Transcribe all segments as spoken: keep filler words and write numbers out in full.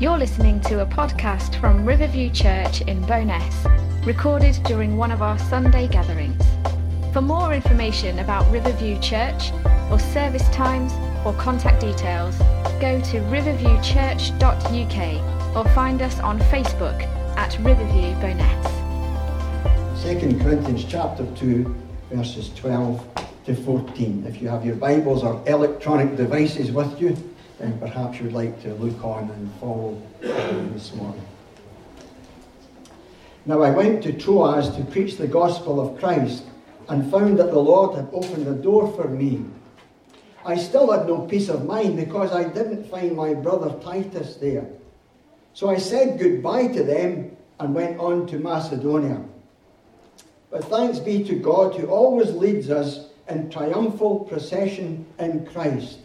You're listening to a podcast from Riverview Church in Bo'ness, recorded during one of our Sunday gatherings. For more information about Riverview Church, or service times, or contact details, go to riverview church dot U K or find us on Facebook at Riverview Bo'ness. Second Corinthians chapter two, verses twelve to fourteen. If you have your Bibles or electronic devices with you, then perhaps you'd like to look on and follow this morning. Now I went to Troas to preach the gospel of Christ and found that the Lord had opened a door for me. I still had no peace of mind because I didn't find my brother Titus there. So I said goodbye to them and went on to Macedonia. But thanks be to God who always leads us in triumphal procession in Christ,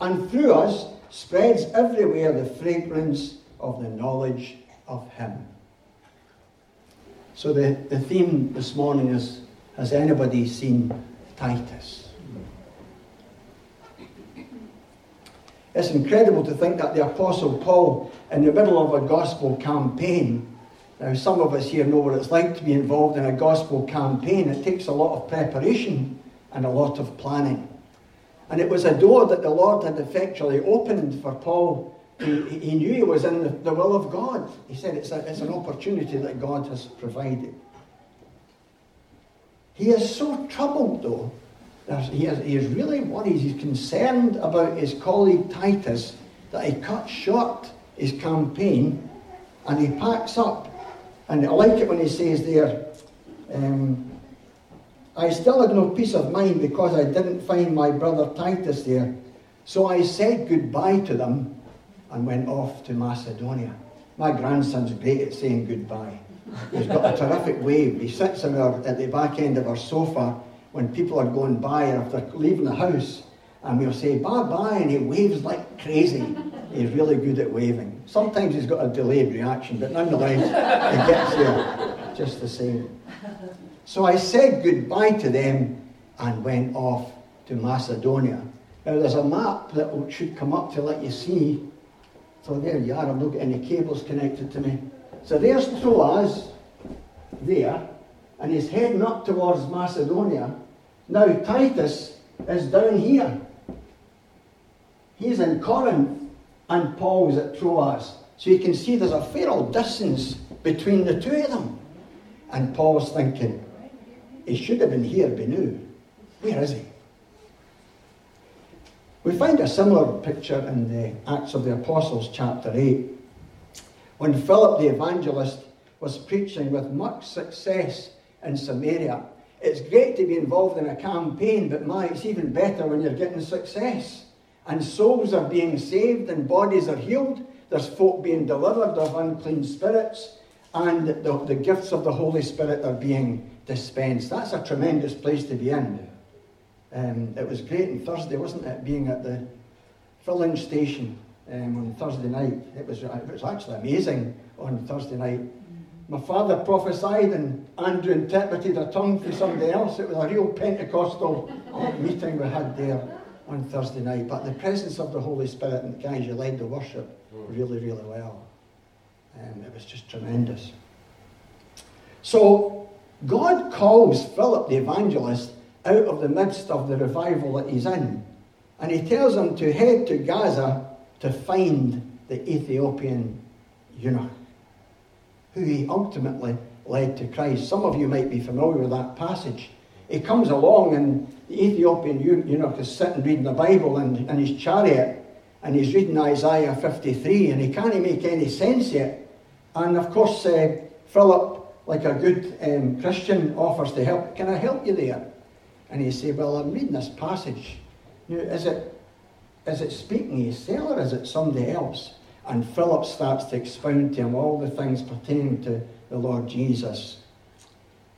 and through us spreads everywhere the fragrance of the knowledge of Him. So the, the theme this morning is, has anybody seen Titus? It's incredible to think that the Apostle Paul, in the middle of a gospel campaign — now some of us here know what it's like to be involved in a gospel campaign. It takes a lot of preparation and a lot of planning. And it was a door that the Lord had effectually opened for Paul. He, he knew he was in the, the will of God. He said it's, a, it's an opportunity that God has provided. He is so troubled, though. He is, he is really worried. He's concerned about his colleague Titus, that he cut short his campaign, and he packs up. And I like it when he says there, um, I still had no peace of mind because I didn't find my brother Titus there. So I said goodbye to them and went off to Macedonia. My grandson's great at saying goodbye. He's got a terrific wave. He sits in our, at the back end of our sofa when people are going by or if they're leaving the house, and we'll say bye-bye and he waves like crazy. He's really good at waving. Sometimes he's got a delayed reaction, but nonetheless, he gets there just the same. So I said goodbye to them and went off to Macedonia. Now there's a map that should come up to let you see. So there you are, I've not got any cables connected to me. So there's Troas, there, and he's heading up towards Macedonia. Now Titus is down here. He's in Corinth and Paul's at Troas. So you can see there's a fair old distance between the two of them. And Paul's thinking, he should have been here by now. Where is he? We find a similar picture in the Acts of the Apostles, chapter eight, when Philip the evangelist was preaching with much success in Samaria. It's great to be involved in a campaign, but my, it's even better when you're getting success. And souls are being saved and bodies are healed. There's folk being delivered of unclean spirits, and the, the gifts of the Holy Spirit are being dispensed. That's a tremendous place to be in. Um, it was great on Thursday, wasn't it, being at the Filling Station um, on Thursday night. It was, it was actually amazing on Thursday night. My father prophesied and Andrew interpreted a tongue for somebody else. It was a real Pentecostal meeting we had there on Thursday night. But the presence of the Holy Spirit, and the guys who led the worship really, really well. Um, it was just tremendous. So God calls Philip the evangelist out of the midst of the revival that he's in, and he tells him to head to Gaza to find the Ethiopian eunuch, who he ultimately led to Christ. Some of you might be familiar with that passage. He comes along, and the Ethiopian eunuch is sitting reading the Bible in, in his chariot, and he's reading Isaiah fifty-three, and he can't make any sense yet. And of course, uh, Philip, like a good um, Christian, offers to help. Can I help you there? And he says, well, I'm reading this passage. Now, is it is it speaking to yourself or is it somebody else? And Philip starts to expound to him all the things pertaining to the Lord Jesus.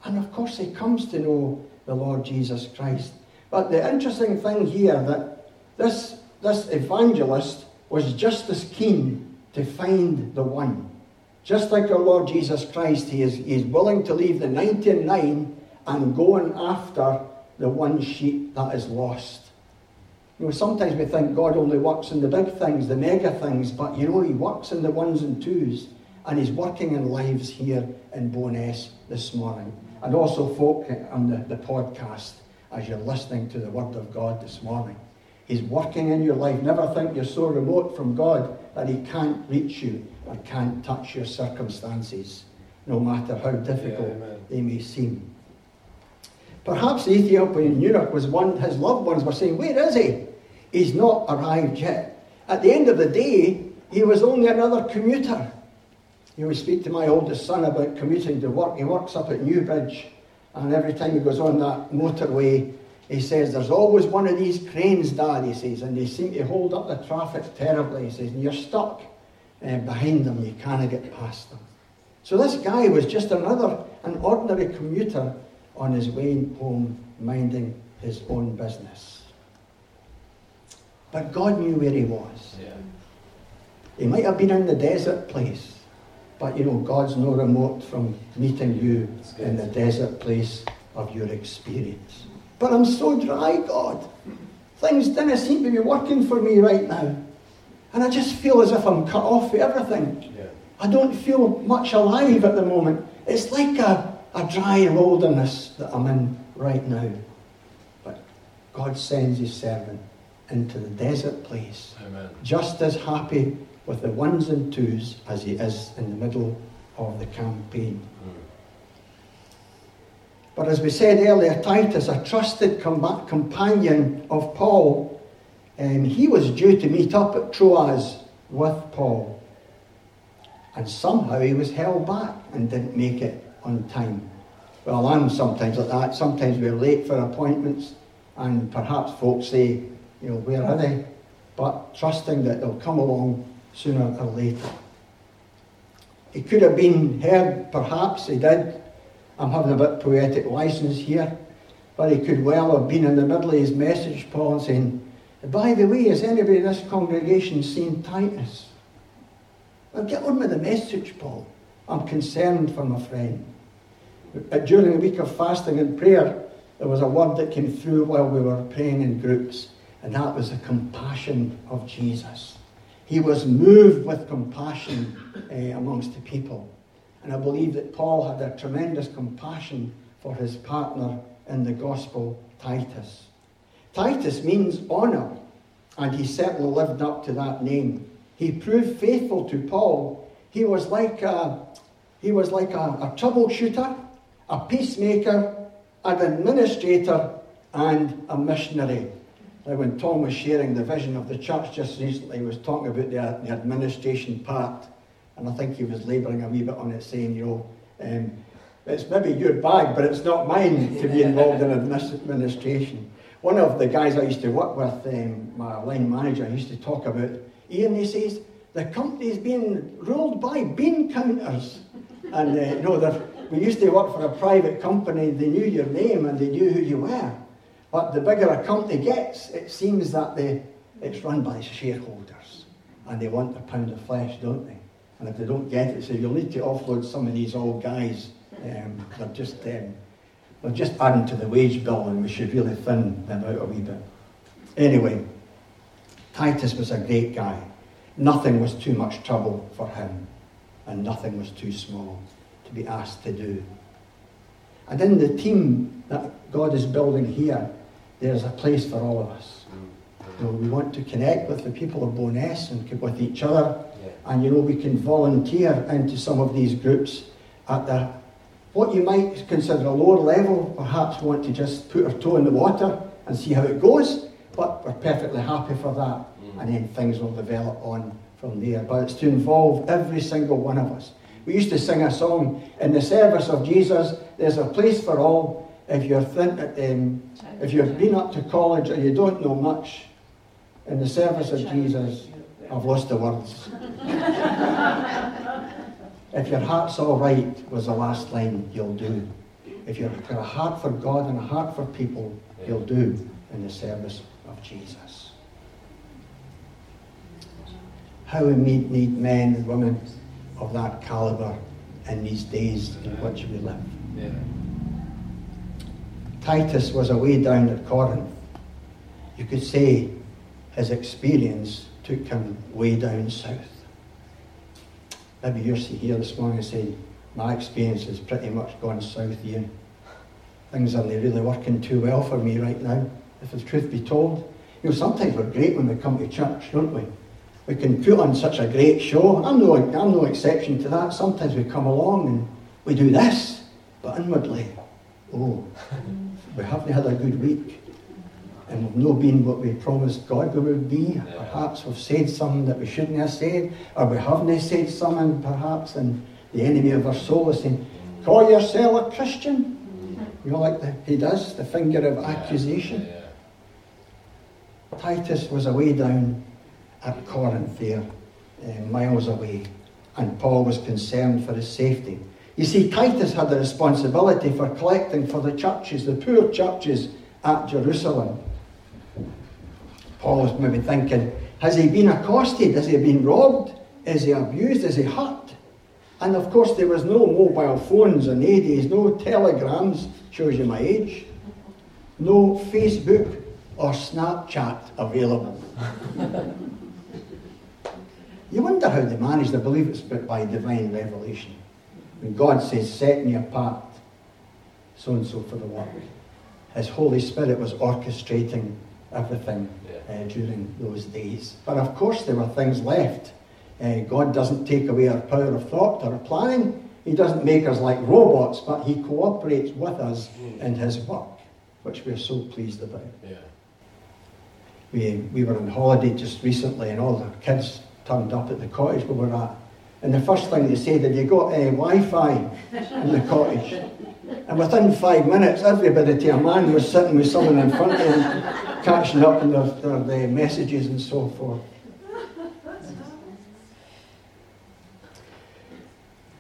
And of course, he comes to know the Lord Jesus Christ. But the interesting thing here, that this this evangelist was just as keen to find the one. Just like our Lord Jesus Christ, he is, he is willing to leave the ninety-nine and going after the one sheep that is lost. You know, sometimes we think God only works in the big things, the mega things, but you know, he works in the ones and twos, and he's working in lives here in Bo'ness this morning. And also, folk on the, the podcast, as you're listening to the Word of God this morning, he's working in your life. Never think you're so remote from God that he can't reach you or can't touch your circumstances, no matter how difficult yeah, they may seem. Perhaps the Ethiopian eunuch was one, his loved ones were saying, where is he? He's not arrived yet. At the end of the day, he was only another commuter. You know, we speak to my oldest son about commuting to work. He works up at Newbridge, and every time he goes on that motorway, he says, there's always one of these cranes, Dad, he says, and they seem to hold up the traffic terribly, he says, and you're stuck uh, behind them, you can't get past them. So this guy was just another, an ordinary commuter on his way home, minding his own business. But God knew where he was. Yeah. He might have been in the desert place, but you know, God's no remote from meeting you in the desert place of your experience. But I'm so dry, God. Things didn't seem to be working for me right now. And I just feel as if I'm cut off with everything. Yeah. I don't feel much alive at the moment. It's like a, a dry wilderness that I'm in right now. But God sends his servant into the desert place. Amen. Just as happy with the ones and twos as he is in the middle of the campaign. Mm. But as we said earlier, Titus, a trusted com- companion of Paul, um, he was due to meet up at Troas with Paul. And somehow he was held back and didn't make it on time. Well, I'm sometimes like that. Sometimes we're late for appointments, and perhaps folks say, you know, where are they? But trusting that they'll come along sooner or later. It could have been heard, perhaps, he did. I'm having a bit of poetic license here. But he could well have been in the middle of his message, Paul, saying, by the way, has anybody in this congregation seen Titus? Well, get on with the message, Paul. I'm concerned for my friend. During a week of fasting and prayer, there was a word that came through while we were praying in groups, and that was the compassion of Jesus. He was moved with compassion uh, amongst the people. And I believe that Paul had a tremendous compassion for his partner in the gospel, Titus. Titus means honour, and he certainly lived up to that name. He proved faithful to Paul. He was like a, he was like a, a troubleshooter, a peacemaker, an administrator, and a missionary. Now, when Tom was sharing the vision of the church just recently, he was talking about the, the administration part, and I think he was labouring a wee bit on it, saying, you know, um, it's maybe your bag, but it's not mine to be involved in administration. One of the guys I used to work with, um, my line manager, used to talk about, Ian, he says, the company's being ruled by bean counters. And, uh, you know, we used to work for a private company, they knew your name and they knew who you were. But the bigger a company gets, it seems that they, it's run by shareholders, and they want a pound of flesh, don't they? And if they don't get it, so you'll need to offload some of these old guys. Um, they're just um, they're just adding to the wage bill, and we should really thin them out a wee bit. Anyway, Titus was a great guy. Nothing was too much trouble for him, and nothing was too small to be asked to do. And in the team that God is building here, there's a place for all of us. Mm. You know, we want to connect with the people of Bo'ness and with each other. Yeah. And you know, we can volunteer into some of these groups at the, what you might consider a lower level, perhaps want to just put our toe in the water and see how it goes. But we're perfectly happy for that. Mm. And then things will develop on from there. But it's to involve every single one of us. We used to sing a song, in the service of Jesus, there's a place for all. If you're thin, um, if you've been up to college and you don't know much, in the service of Jesus, I've lost the words. If your heart's all right was the last line, you'll do. If you've got a heart for God and a heart for people, you'll do in the service of Jesus. How we need men and women of that calibre in these days in which we live. Yeah. Titus was away down at Corinth. You could say his experience took him way down south. Maybe you're here this morning and saying, my experience has pretty much gone south here. Things aren't really working too well for me right now, if the truth be told. You know, sometimes we're great when we come to church, don't we? We can put on such a great show. I'm no, I'm no exception to that. Sometimes we come along and we do this, but inwardly, oh, we haven't had a good week. And we've not been what we promised God we would be. Perhaps we've said something that we shouldn't have said, or we haven't said something perhaps, and the enemy of our soul is saying, call yourself a Christian. You know, like the, he does, the finger of accusation. Yeah, yeah, yeah. Titus was away down at Corinth there, uh, miles away, and Paul was concerned for his safety. You see, Titus had the responsibility for collecting for the churches, the poor churches at Jerusalem. Paul was maybe thinking, has he been accosted? Has he been robbed? Is he abused? Is he hurt? And of course there was no mobile phones in the eighties, no telegrams, shows you my age, no Facebook or Snapchat available. You wonder how they managed. I believe it's by divine revelation. When God says, set me apart, so and so for the work. His Holy Spirit was orchestrating everything yeah. uh, during those days. But of course there were things left. Uh, God doesn't take away our power of thought or planning. He doesn't make us like robots, but he cooperates with us mm. in his work, which we're so pleased about. Yeah. We we were on holiday just recently, and all the kids turned up at the cottage we were at. And the first thing they said, have you got uh, Wi-Fi in the cottage? And within five minutes, everybody to a man was sitting with someone in front of them, catching up on their, their, their messages and so forth.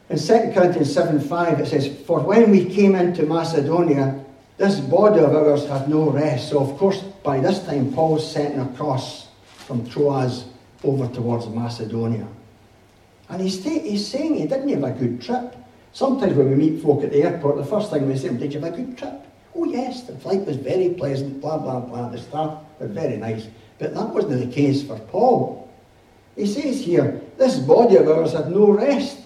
In Second Corinthians seven five it says, for when we came into Macedonia, this body of ours had no rest. So of course by this time Paul's setting across from Troas over towards Macedonia. And he's, t- he's saying he didn't have a good trip. Sometimes when we meet folk at the airport, the first thing we say, did you have a good trip? Oh yes, the flight was very pleasant, blah blah blah, the staff were very nice. But that wasn't the case for Paul. He says here, this body of ours had no rest.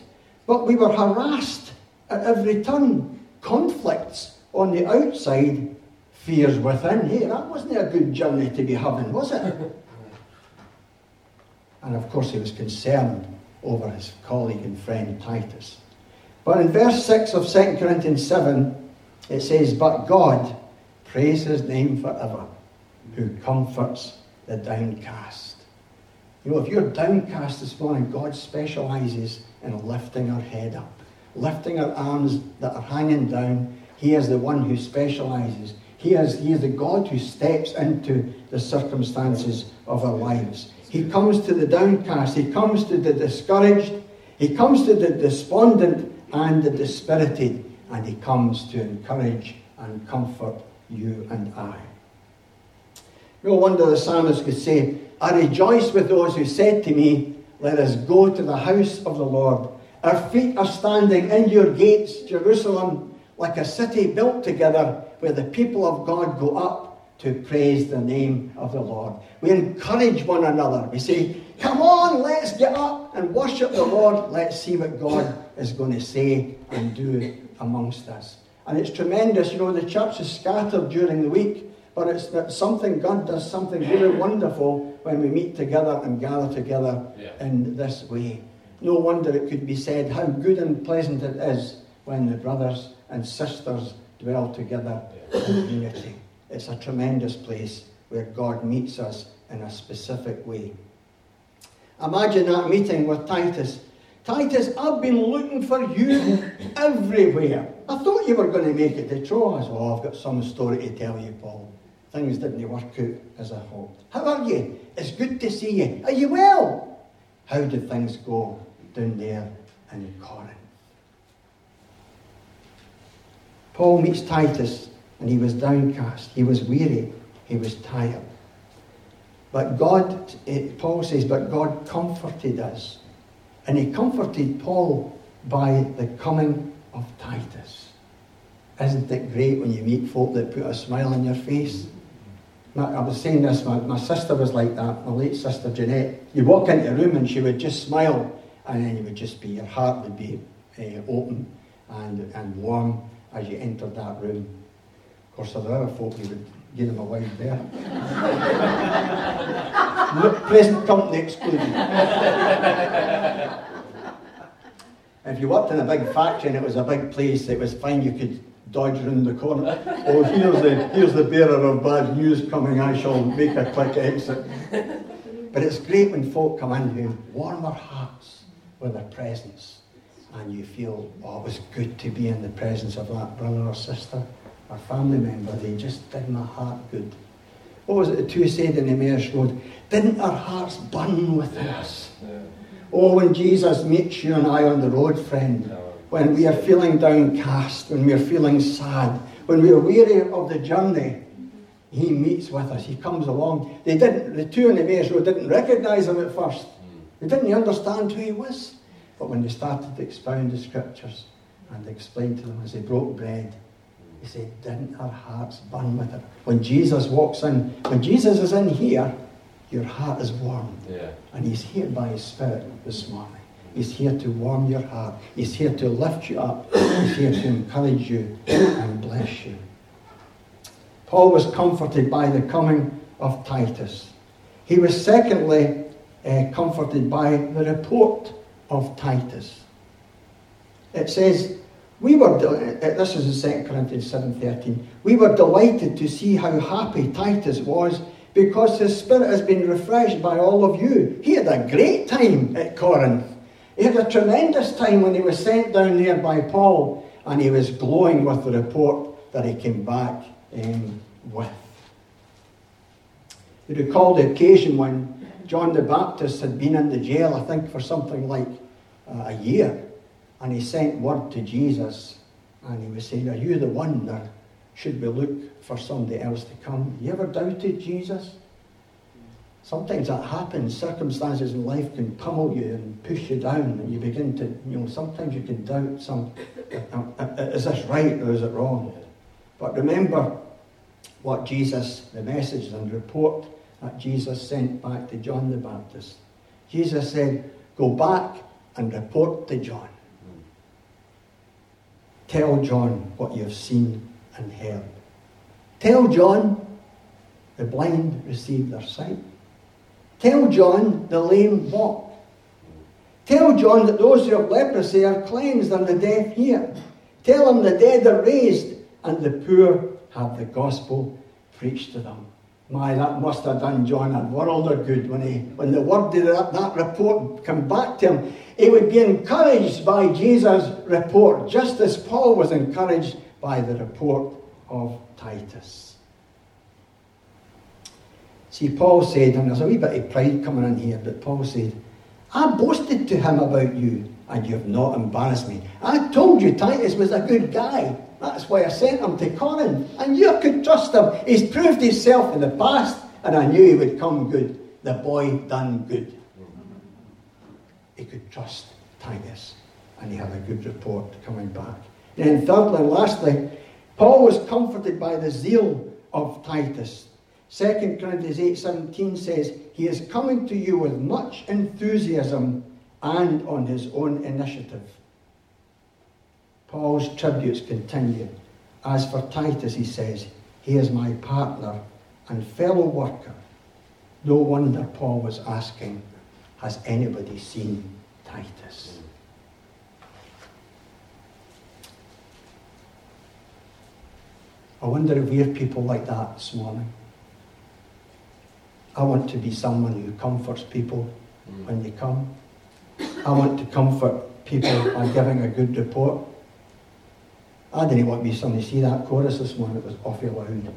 But we were harassed at every turn. Conflicts on the outside, fears within. Hey, that wasn't a good journey to be having, was it? And of course he was concerned over his colleague and friend Titus. But in verse six of Second Corinthians seven, it says, but God, praise his name forever, who comforts the downcast. You know, if you're downcast this morning, God specialises in lifting our head up, lifting our arms that are hanging down. He is the one who specialises. He is, he is the God who steps into the circumstances of our lives. He comes to the downcast. He comes to the discouraged. He comes to the despondent and the dispirited. And he comes to encourage and comfort you and I. No wonder the psalmist could say, I rejoice with those who said to me, let us go to the house of the Lord. Our feet are standing in your gates, Jerusalem, like a city built together, where the people of God go up to praise the name of the Lord. We encourage one another. We say, come on, let's get up and worship the Lord. Let's see what God is going to say and do amongst us. And it's tremendous. You know, the church is scattered during the week, but it's that something, God does something really wonderful when we meet together and gather together yeah. in this way. No wonder it could be said how good and pleasant it is when the brothers and sisters dwell together yeah. in unity. It's a tremendous place where God meets us in a specific way. Imagine that meeting with Titus. Titus, I've been looking for you everywhere. I thought you were going to make it to Troas. Oh, I've got some story to tell you, Paul. Things didn't work out as I hoped. How are you? It's good to see you. Are you well? How did things go down there in Corinth? Paul meets Titus and he was downcast. He was weary. He was tired. But God, it, Paul says, but God comforted us. And he comforted Paul by the coming of Titus. Isn't it great when you meet folk that put a smile on your face? I was saying this, my, my sister was like that, my late sister Jeanette. You walk into a room and she would just smile, and then you would just be, your heart would be uh, open and, and warm as you entered that room. Of course, if there were other folk, you would give them a wide berth. Present company excluded. If you worked in a big factory and it was a big place, it was fine, you could dodge round the corner. Oh, here's the here's the bearer of bad news coming, I shall make a quick exit. But it's great when folk come in who warm their hearts with their presence, and you feel, oh, it was good to be in the presence of that brother or sister or family member. They just did my heart good. What was it the two said in Emmaus Road? Didn't our hearts burn within us? Yeah. Oh, when Jesus meets you and I on the road, friend, when we are feeling downcast, when we are feeling sad, when we are weary of the journey, he meets with us, he comes along. They didn't, the two in the Emmaus Road didn't recognise him at first. They didn't understand who he was. But when they started to expound the scriptures and explain to them as they broke bread, they said, didn't our hearts burn with it? When Jesus walks in, when Jesus is in here, your heart is warm. Yeah. And he's here by his Spirit this morning. He's here to warm your heart. He's here to lift you up. He's here to encourage you and bless you. Paul was comforted by the coming of Titus. He was secondly uh, comforted by the report of Titus. It says, we were, de- this is in Second Corinthians seven thirteen, we were delighted to see how happy Titus was, because his spirit has been refreshed by all of you. He had a great time at Corinth. He had a tremendous time when he was sent down there by Paul, and he was glowing with the report that he came back um, with. You recall the occasion when John the Baptist had been in the jail, I think for something like uh, a year, and he sent word to Jesus, and he was saying, are you the one that should we look for somebody else to come? You ever doubted Jesus? Sometimes that happens. Circumstances in life can pummel you and push you down, and you begin to, you know, sometimes you can doubt some, is this right or is it wrong? But remember what Jesus, the message and report that Jesus sent back to John the Baptist. Jesus said, go back and report to John. Tell John what you have seen and heard. Tell John, the blind received their sight. Tell John, the lame walk. Tell John that those who have leprosy are cleansed and the deaf hear. Tell him the dead are raised and the poor have the gospel preached to them. My, that must have done John a world of good when he, when the word did that, that report come back to him. He would be encouraged by Jesus' report, just as Paul was encouraged by the report of Titus. See, Paul said, and there's a wee bit of pride coming in here, but Paul said, I boasted to him about you, and you have not embarrassed me. I told you Titus was a good guy. That's why I sent him to Corinth, and you could trust him. He's proved himself in the past, and I knew he would come good. The boy done good. He could trust Titus, and he had a good report coming back. Then thirdly and lastly, Paul was comforted by the zeal of Titus. Second Corinthians eight seventeen says, he is coming to you with much enthusiasm and on his own initiative. Paul's tributes continue. As for Titus, he says, he is my partner and fellow worker. No wonder Paul was asking, has anybody seen Titus? I wonder if we have people like that this morning. I want to be someone who comforts people mm. when they come. I want to comfort people by giving a good report. I didn't want me somebody to see that chorus this morning, it was awfully loud.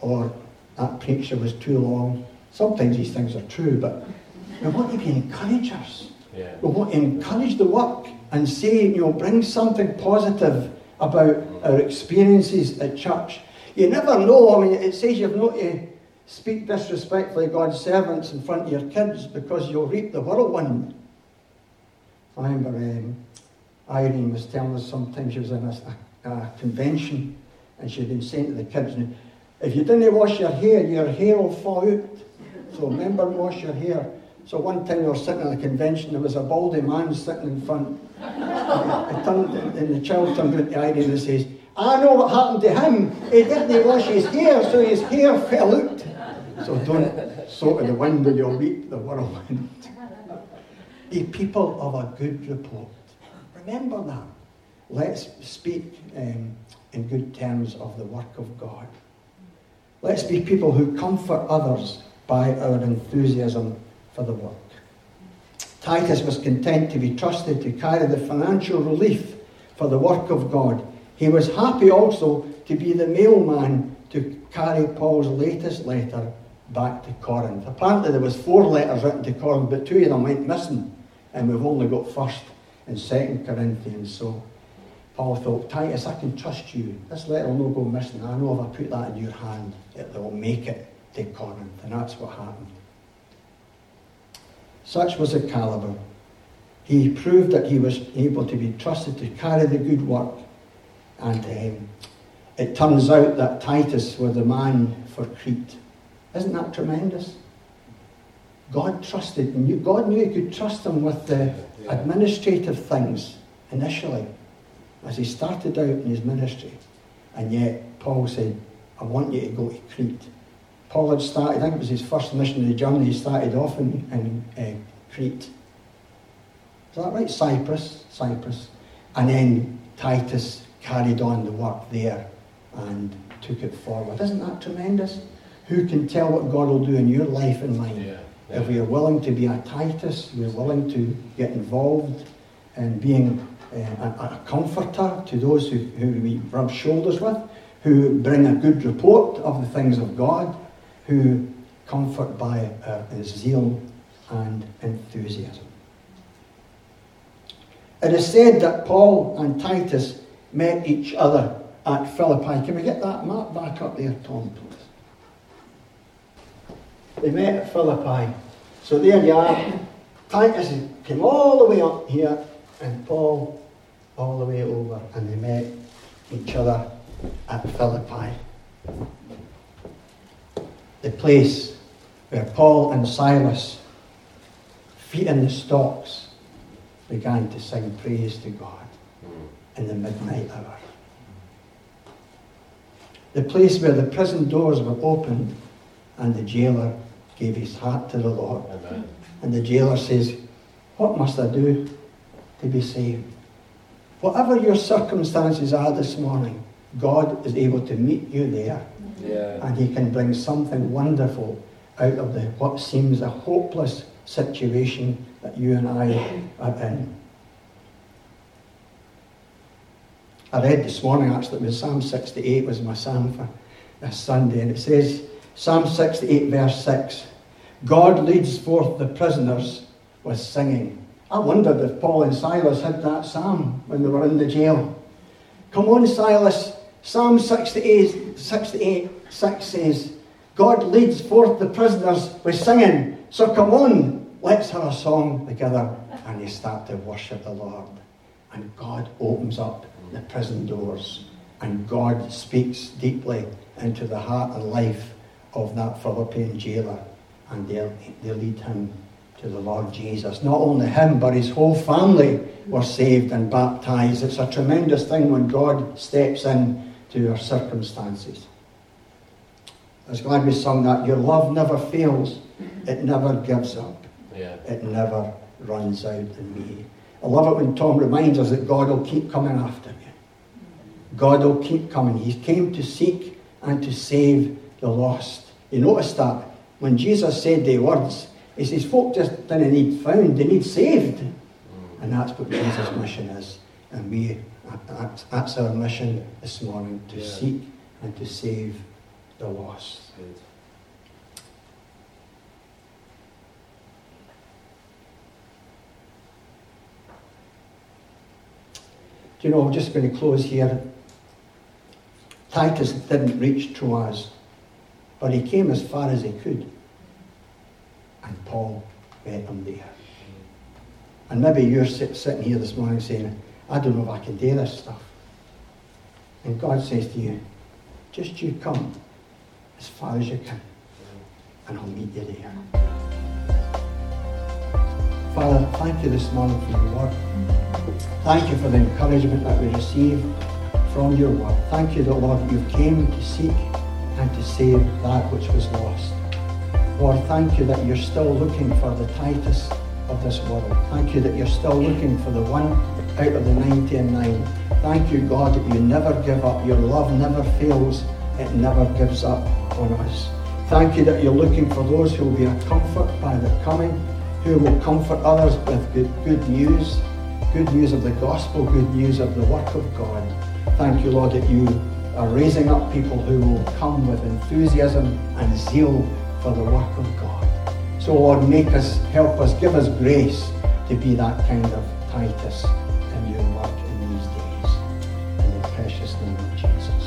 Or that preacher was too long. Sometimes these things are true, but we want to be encouragers. Yeah. We want to encourage the work and say, you know, bring something positive about our experiences at church. You never know, I mean, it says you've not to speak disrespectfully God's servants in front of your kids because you'll reap the whirlwind. I remember um, Irene was telling us sometimes she was in a, a convention and she'd been saying to the kids, If you didn't wash your hair, your hair will fall out. So remember, wash your hair. So one time we were sitting at a convention, there was a baldy man sitting in front. I turned, and the child turned out to Irene and says, I know what happened to him. He didn't wash his hair, so his hair fell out. So don't sow to the wind and you'll reap the whirlwind. Be people of a good report. Remember that. Let's speak um, in good terms of the work of God. Let's be people who comfort others by our enthusiasm for the work. Titus was content to be trusted to carry the financial relief for the work of God. He was happy also to be the mailman to carry Paul's latest letter back to Corinth. Apparently there was four letters written to Corinth, but two of them went missing, and we've only got first and second Corinthians. So Paul thought, Titus, I can trust you. This letter will not go missing. I know if I put that in your hand, it will make it to Corinth. And that's what happened. Such was the calibre. He proved that he was able to be trusted to carry the good work. And um, it turns out that Titus was the man for Crete. Isn't that tremendous? God trusted, knew, God knew he could trust him with the administrative things initially, as he started out in his ministry. And yet Paul said, I want you to go to Crete. Paul had started, I think it was his first missionary journey, he started off in, in uh, Crete. Is that right? Cyprus, Cyprus. And then Titus carried on the work there and took it forward. Isn't that tremendous? Who can tell what God will do in your life and mine? Yeah, yeah. If we are willing to be a Titus, we're willing to get involved in being uh, a, a comforter to those who, who we rub shoulders with, who bring a good report of the things of God, who comfort by uh, zeal and enthusiasm. It is said that Paul and Titus met each other at Philippi. Can we get that map back up there, Tom, please? They met at Philippi. So there you are. Titus came all the way up here and Paul all the way over, and they met each other at Philippi. The place where Paul and Silas, feet in the stocks, began to sing praise to God in the midnight hour. The place where the prison doors were opened and the jailer gave his heart to the Lord. Amen. And the jailer says, what must I do to be saved? Whatever your circumstances are this morning, God is able to meet you there. Yeah. And he can bring something wonderful out of the what seems a hopeless situation that you and I are in. I read this morning, actually, it was Psalm sixty-eight was my psalm for this Sunday, and it says, Psalm sixty-eight verse six, God leads forth the prisoners with singing. I wondered if Paul and Silas had that psalm when they were in the jail. Come on, Silas. Psalm sixty-eight, sixty-eight, six says, God leads forth the prisoners with singing. So come on, let's have a song together. And they start to worship the Lord. And God opens up the prison doors. And God speaks deeply into the heart and life of that Philippian jailer, and they lead him to the Lord Jesus. Not only him, but his whole family were saved and baptized. It's a tremendous thing when God steps in to our circumstances. I was glad we sung that. Your love never fails. It never gives up. Yeah. It never runs out in me. I love it when Tom reminds us that God will keep coming after me. God will keep coming. He came to seek and to save the lost. You notice that when Jesus said the words, he says, folk just didn't need found, they need saved. And that's what Jesus' mission is. And we, that's our mission this morning, to yeah. seek and to save the lost. Good. Do you know, I'm just going to close here. Titus didn't reach Troas, but he came as far as he could. And Paul met him there. And maybe you're sitting here this morning saying, I don't know if I can do this stuff. And God says to you, just you come as far as you can, and I'll meet you there. Father, thank you this morning for your word. Thank you for the encouragement that we receive from your word. Thank you that, Lord, you came to seek and to save that which was lost. Lord, thank you that you're still looking for the Titus of this world. Thank you that you're still looking for the one out of the ninety and nine. Thank you, God, that you never give up. Your love never fails. It never gives up on us. Thank you that you're looking for those who will be a comfort by their coming, who will comfort others with good, good news, good news of the gospel, good news of the work of God. Thank you, Lord, that you are raising up people who will come with enthusiasm and zeal for the work of God. So, Lord, make us, help us, give us grace to be that kind of Titus in your work in these days. In the precious name of Jesus.